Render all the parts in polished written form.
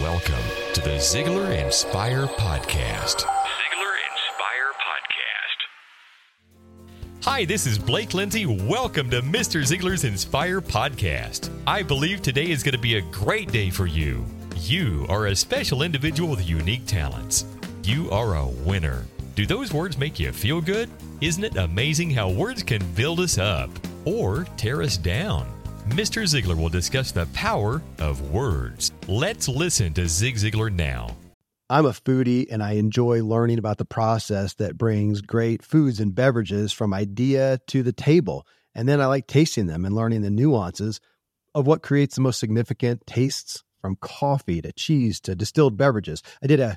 Welcome to the Ziglar Inspire Podcast. Hi, this is Blake Lindsay. Welcome to Mr. Ziglar's Inspire Podcast. I believe today is going to be a great day for you. You are a special individual with unique talents. You are a winner. Do those words make you feel good? Isn't it amazing how words can build us up or tear us down? Mr. Ziglar will discuss the power of words. Let's listen to Zig Ziglar now. I'm a foodie, and I enjoy learning about the process that brings great foods and beverages from idea to the table. And then I like tasting them and learning the nuances of what creates the most significant tastes, from coffee to cheese to distilled beverages. I did a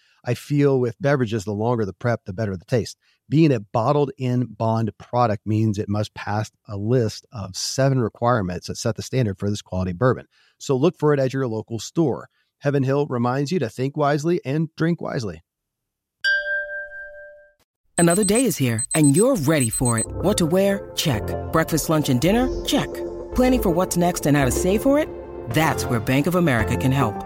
I feel with beverages, the longer the prep, the better the taste. Being a bottled in bond product means it must pass a list of 7 requirements that set the standard for this quality bourbon. So look for it at your local store. Heaven Hill reminds you to think wisely and drink wisely. Another day is here, and you're ready for it. What to wear? Check. Breakfast, lunch, and dinner? Check. Planning for what's next and how to save for it? That's where Bank of America can help.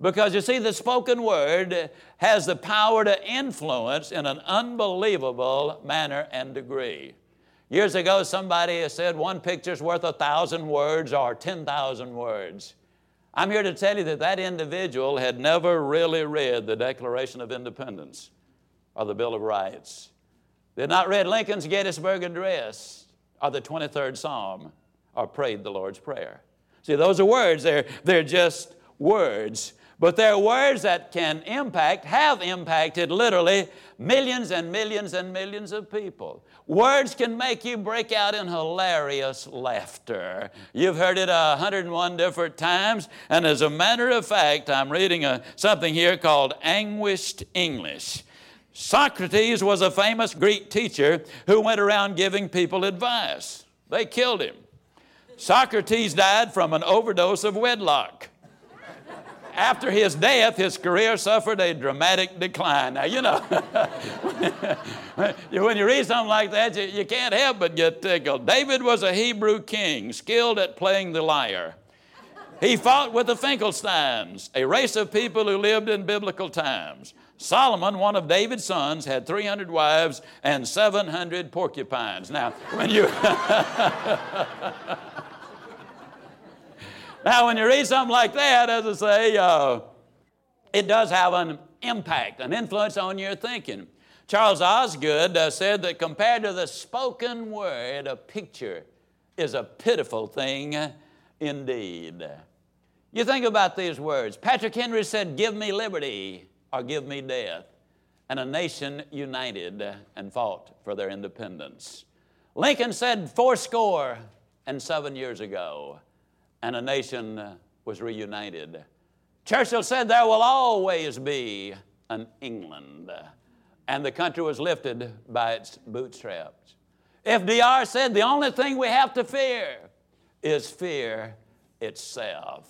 Because you see, the spoken word has the power to influence in an unbelievable manner and degree. Years ago, somebody said one picture's worth 1,000 words or 10,000 words. I'm here to tell you that that individual had never really read the Declaration of Independence or the Bill of Rights. They had not read Lincoln's Gettysburg Address or the 23rd Psalm or prayed the Lord's Prayer. See, those are words. They're just words. But they're words that can impact, have impacted literally millions and millions and millions of people. Words can make you break out in hilarious laughter. You've heard it 101 different times. And as a matter of fact, I'm reading something here called Anguished English. Socrates was a famous Greek teacher who went around giving people advice. They killed him. Socrates died from an overdose of wedlock. After his death, his career suffered a dramatic decline. Now, you know, when you read something like that, you can't help but get tickled. David was a Hebrew king, skilled at playing the lyre. He fought with the Finkelsteins, a race of people who lived in biblical times. Solomon, one of David's sons, had 300 wives and 700 porcupines. Now, when you... Now, when you read something like that, as I say, it does have an impact, an influence on your thinking. Charles Osgood said that compared to the spoken word, a picture is a pitiful thing indeed. You think about these words. Patrick Henry said, "Give me liberty or give me death." And a nation united and fought for their independence. Lincoln said 77 years ago. And a nation was reunited. Churchill said there will always be an England. And the country was lifted by its bootstraps. FDR said the only thing we have to fear is fear itself.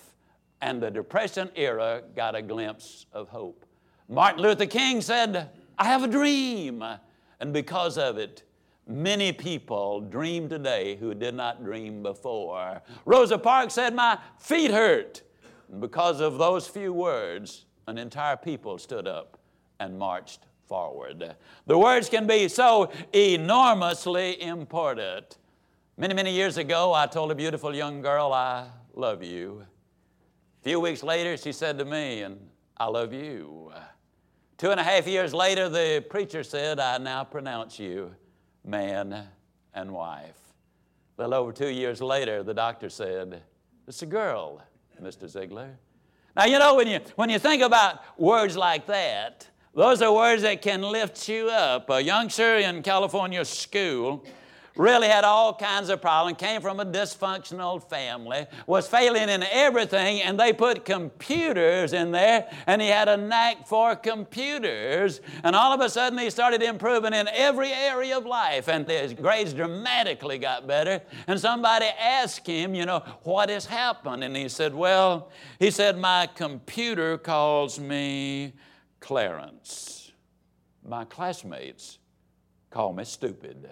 And the Depression era got a glimpse of hope. Martin Luther King said, "I have a dream." And because of it, many people dream today who did not dream before. Rosa Parks said, "My feet hurt." And because of those few words, an entire people stood up and marched forward. The words can be so enormously important. Many, many years ago, I told a beautiful young girl, "I love you." A few weeks later, she said to me, "And I love you." 2.5 years later, the preacher said, I now pronounce you man and wife. A little over 2 years later, the doctor said, it's a girl, Mr. Ziglar. Now, you know, when you think about words like that, those are words that can lift you up. A youngster in California school really had all kinds of problems, came from a dysfunctional family, was failing in everything, and they put computers in there, and he had a knack for computers, and all of a sudden he started improving in every area of life, and his grades dramatically got better, and somebody asked him, you know, what has happened? And he said, my computer calls me Clarence. My classmates call me stupid.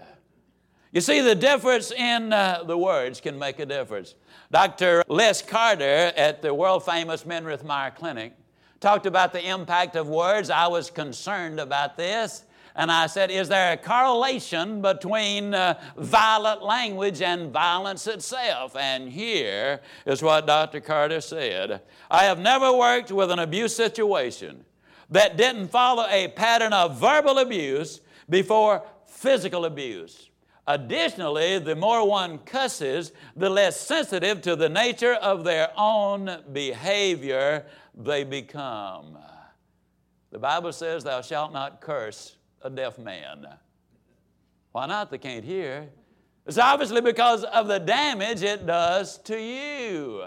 You see, the difference in the words can make a difference. Dr. Les Carter at the world-famous Menrith Meyer Clinic talked about the impact of words. I was concerned about this, and I said, is there a correlation between violent language and violence itself? And here is what Dr. Carter said. I have never worked with an abuse situation that didn't follow a pattern of verbal abuse before physical abuse. Additionally, the more one cusses, the less sensitive to the nature of their own behavior they become. The Bible says, thou shalt not curse a deaf man. Why not? They can't hear. It's obviously because of the damage it does to you.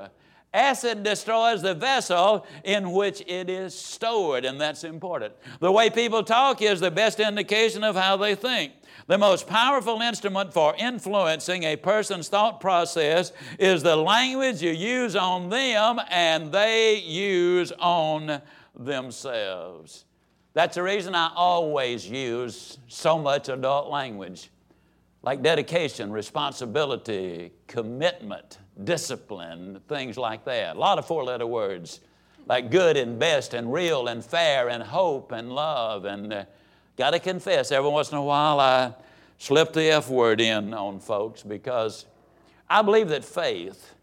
Acid destroys the vessel in which it is stored, and that's important. The way people talk is the best indication of how they think. The most powerful instrument for influencing a person's thought process is the language you use on them and they use on themselves. That's the reason I always use so much adult language, like dedication, responsibility, commitment, discipline, things like that. A lot of four-letter words like good and best and real and fair and hope and love. And got to confess, every once in a while I slip the F word in on folks because I believe that faith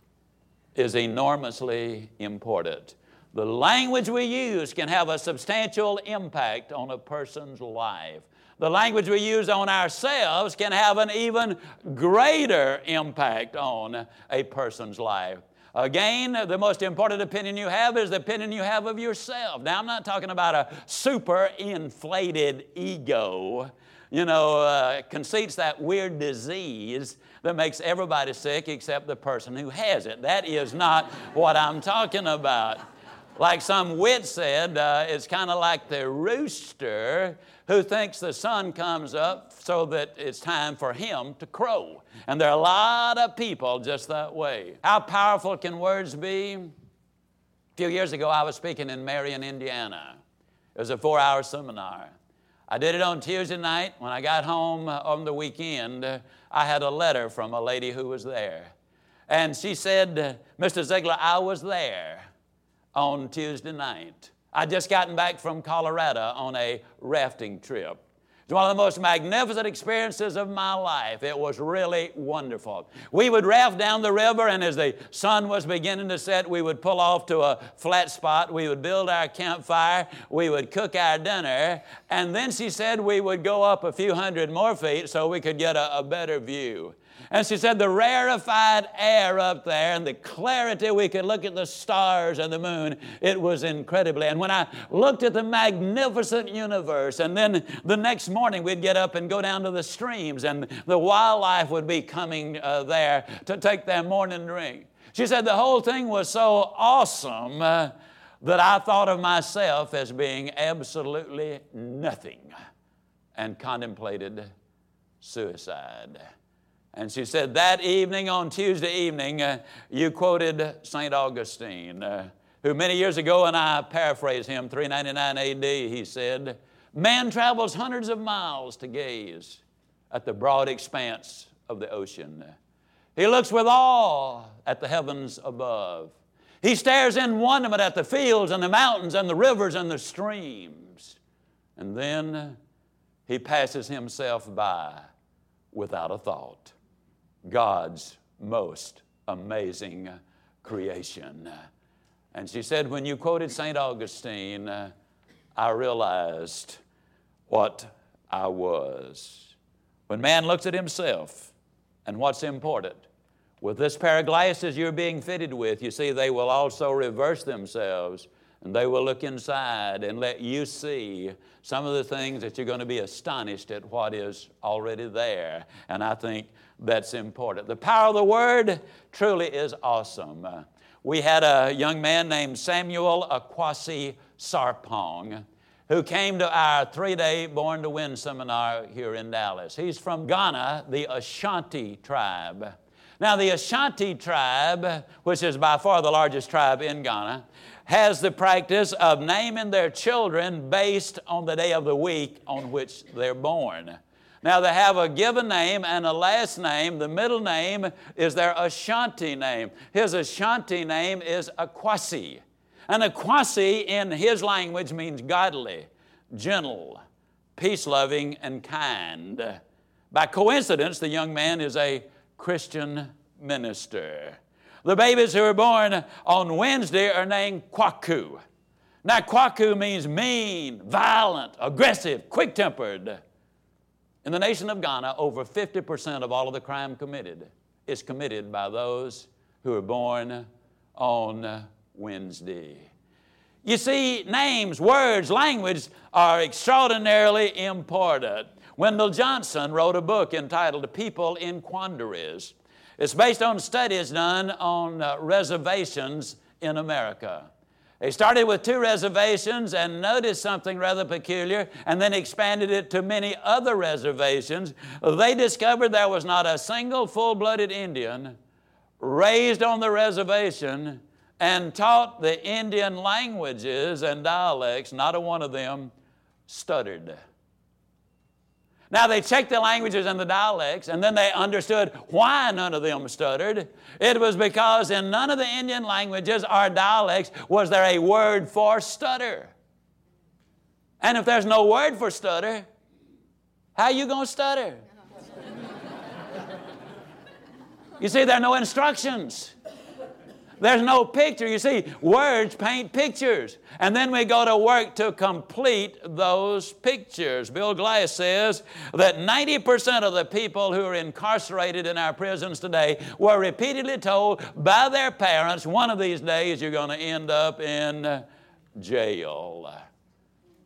is enormously important. The language we use can have a substantial impact on a person's life. The language we use on ourselves can have an even greater impact on a person's life. Again, the most important opinion you have is the opinion you have of yourself. Now, I'm not talking about a super inflated ego. You know, conceit's that weird disease that makes everybody sick except the person who has it. That is not what I'm talking about. Like some wit said, it's kind of like the rooster who thinks the sun comes up so that it's time for him to crow. And there are a lot of people just that way. How powerful can words be? A few years ago, I was speaking in Marion, Indiana. It was a 4-hour seminar. I did it on Tuesday night. When I got home on the weekend, I had a letter from a lady who was there. And she said, Mr. Ziglar, I was there on Tuesday night. I'd just gotten back from Colorado on a rafting trip. It's one of the most magnificent experiences of my life. It was really wonderful. We would raft down the river, and as the sun was beginning to set, we would pull off to a flat spot. We would build our campfire. We would cook our dinner. And then she said we would go up a few hundred more feet so we could get a better view. And she said the rarefied air up there and the clarity, we could look at the stars and the moon. It was incredibly. And when I looked at the magnificent universe, and then the next morning we'd get up and go down to the streams, and the wildlife would be coming there to take their morning drink. She said the whole thing was so awesome that I thought of myself as being absolutely nothing and contemplated suicide. And she said, that evening, on Tuesday evening, you quoted Saint Augustine, who many years ago, and I paraphrase him, 399 A.D., he said, man travels hundreds of miles to gaze at the broad expanse of the ocean. He looks with awe at the heavens above. He stares in wonderment at the fields and the mountains and the rivers and the streams. And then he passes himself by without a thought. God's most amazing creation. And she said, when you quoted St. Augustine, I realized what I was. When man looks at himself and what's important, with this pair of glasses you're being fitted with, you see, they will also reverse themselves, and they will look inside and let you see some of the things that you're going to be astonished at what is already there. And I think that's important. The power of the Word truly is awesome. We had a young man named Samuel Akwasi Sarpong who came to our 3-day Born to Win seminar here in Dallas. He's from Ghana, the Ashanti tribe. Now, the Ashanti tribe, which is by far the largest tribe in Ghana, has the practice of naming their children based on the day of the week on which they're born. Now, they have a given name and a last name. The middle name is their Ashanti name. His Ashanti name is Akwasi. And Akwasi in his language means godly, gentle, peace-loving, and kind. By coincidence, the young man is a Christian minister. The babies who are born on Wednesday are named Kwaku. Now, Kwaku means mean, violent, aggressive, quick-tempered. In the nation of Ghana, over 50% of all of the crime committed is committed by those who are born on Wednesday. You see, names, words, language are extraordinarily important. Wendell Johnson wrote a book entitled People in Quandaries. It's based on studies done on reservations in America. They started with 2 reservations and noticed something rather peculiar, and then expanded it to many other reservations. They discovered there was not a single full-blooded Indian raised on the reservation and taught the Indian languages and dialects. Not a one of them stuttered. Now, they checked the languages and the dialects, and then they understood why none of them stuttered. It was because in none of the Indian languages or dialects was there a word for stutter. And if there's no word for stutter, how you going to stutter? You see, there are no instructions. There's no picture. You see, words paint pictures. And then we go to work to complete those pictures. Bill Glass says that 90% of the people who are incarcerated in our prisons today were repeatedly told by their parents, one of these days you're going to end up in jail.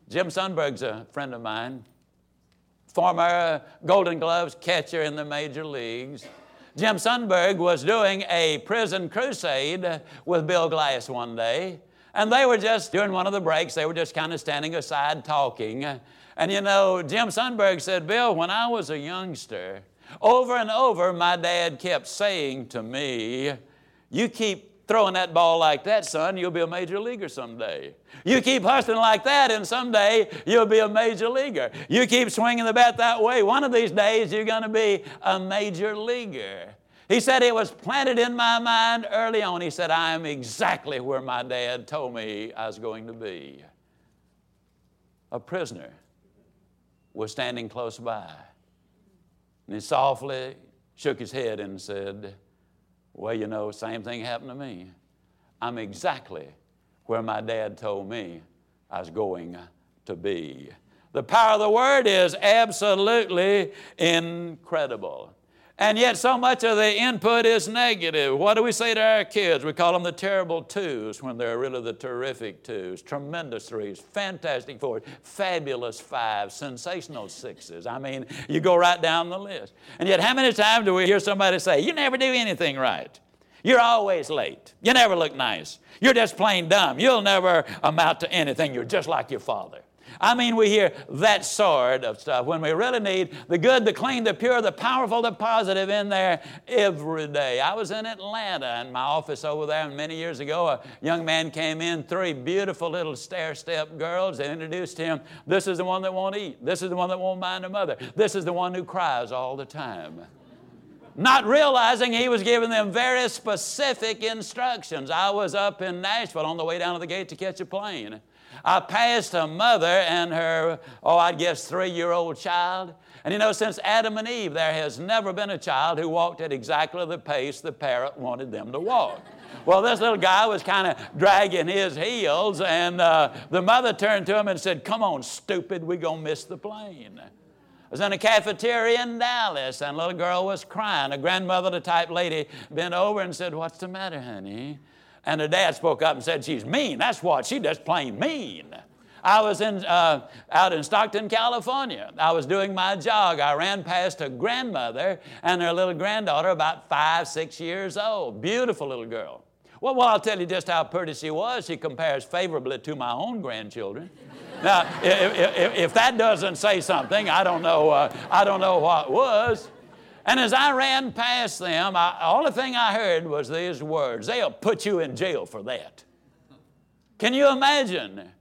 Jim Sundberg's a friend of mine, former Golden Gloves catcher in the major leagues. Jim Sundberg was doing a prison crusade with Bill Glass one day, and they were just, during one of the breaks, they were just kind of standing aside talking. And you know, Jim Sundberg said, Bill, when I was a youngster, over and over my dad kept saying to me, you keep throwing that ball like that, son, you'll be a major leaguer someday. You keep hustling like that, and someday you'll be a major leaguer. You keep swinging the bat that way, one of these days you're going to be a major leaguer. He said it was planted in my mind early on. He said, I am exactly where my dad told me I was going to be. A prisoner was standing close by, and he softly shook his head and said, well, you know, same thing happened to me. I'm exactly where my dad told me I was going to be. The power of the Word is absolutely incredible. And yet so much of the input is negative. What do we say to our kids? We call them the terrible twos when they're really the terrific twos, tremendous threes, fantastic fours, fabulous fives, sensational sixes. I mean, you go right down the list. And yet how many times do we hear somebody say, you never do anything right. You're always late. You never look nice. You're just plain dumb. You'll never amount to anything. You're just like your father. I mean, we hear that sort of stuff when we really need the good, the clean, the pure, the powerful, the positive in there every day. I was in Atlanta in my office over there, and many years ago, a young man came in, 3 beautiful little stair-step girls. They introduced him. This is the one that won't eat. This is the one that won't mind her mother. This is the one who cries all the time. Not realizing he was giving them very specific instructions. I was up in Nashville on the way down to the gate to catch a plane. I passed a mother and her, I guess 3-year-old child. And you know, since Adam and Eve, there has never been a child who walked at exactly the pace the parent wanted them to walk. Well, this little guy was kind of dragging his heels, and the mother turned to him and said, "Come on, stupid, we're going to miss the plane." I was in a cafeteria in Dallas, and a little girl was crying. A grandmother-type lady bent over and said, "What's the matter, honey?" And her dad spoke up and said, "She's mean. That's what. She's just plain mean." I was out in Stockton, California. I was doing my jog. I ran past a grandmother and her little granddaughter, about 5, 6 years old. Beautiful little girl. Well, I'll tell you just how pretty she was. She compares favorably to my own grandchildren. Now, if that doesn't say something, I don't know what was. And as I ran past them, the only thing I heard was these words: "They'll put you in jail for that." Can you imagine?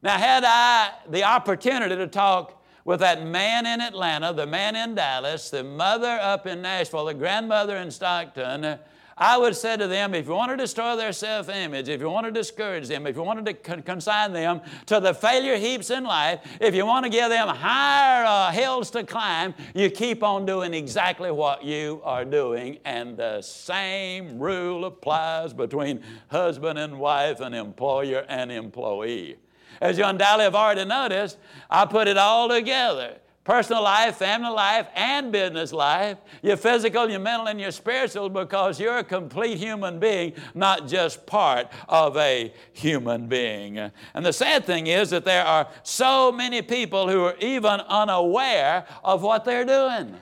Now, had I the opportunity to talk with that man in Atlanta, the man in Dallas, the mother up in Nashville, the grandmother in Stockton, I would say to them, if you want to destroy their self-image, if you want to discourage them, if you want to consign them to the failure heaps in life, if you want to give them higher hills to climb, you keep on doing exactly what you are doing. And the same rule applies between husband and wife and employer and employee. As you undoubtedly have already noticed, I put it all together. Personal life, family life, and business life, your physical, your mental, and your spiritual, because you're a complete human being, not just part of a human being. And the sad thing is that there are so many people who are even unaware of what they're doing.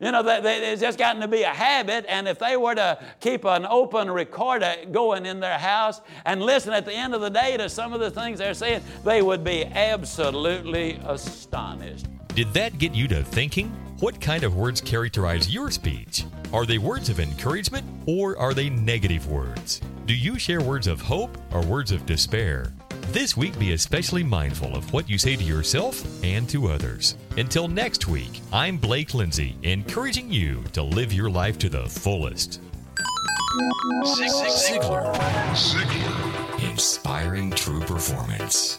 You know, it's just gotten to be a habit, and if they were to keep an open recorder going in their house and listen at the end of the day to some of the things they're saying, they would be absolutely astonished. Did that get you to thinking? What kind of words characterize your speech? Are they words of encouragement, or are they negative words? Do you share words of hope or words of despair? This week, be especially mindful of what you say to yourself and to others. Until next week, I'm Blake Lindsay, encouraging you to live your life to the fullest. Ziglar. Inspiring true performance.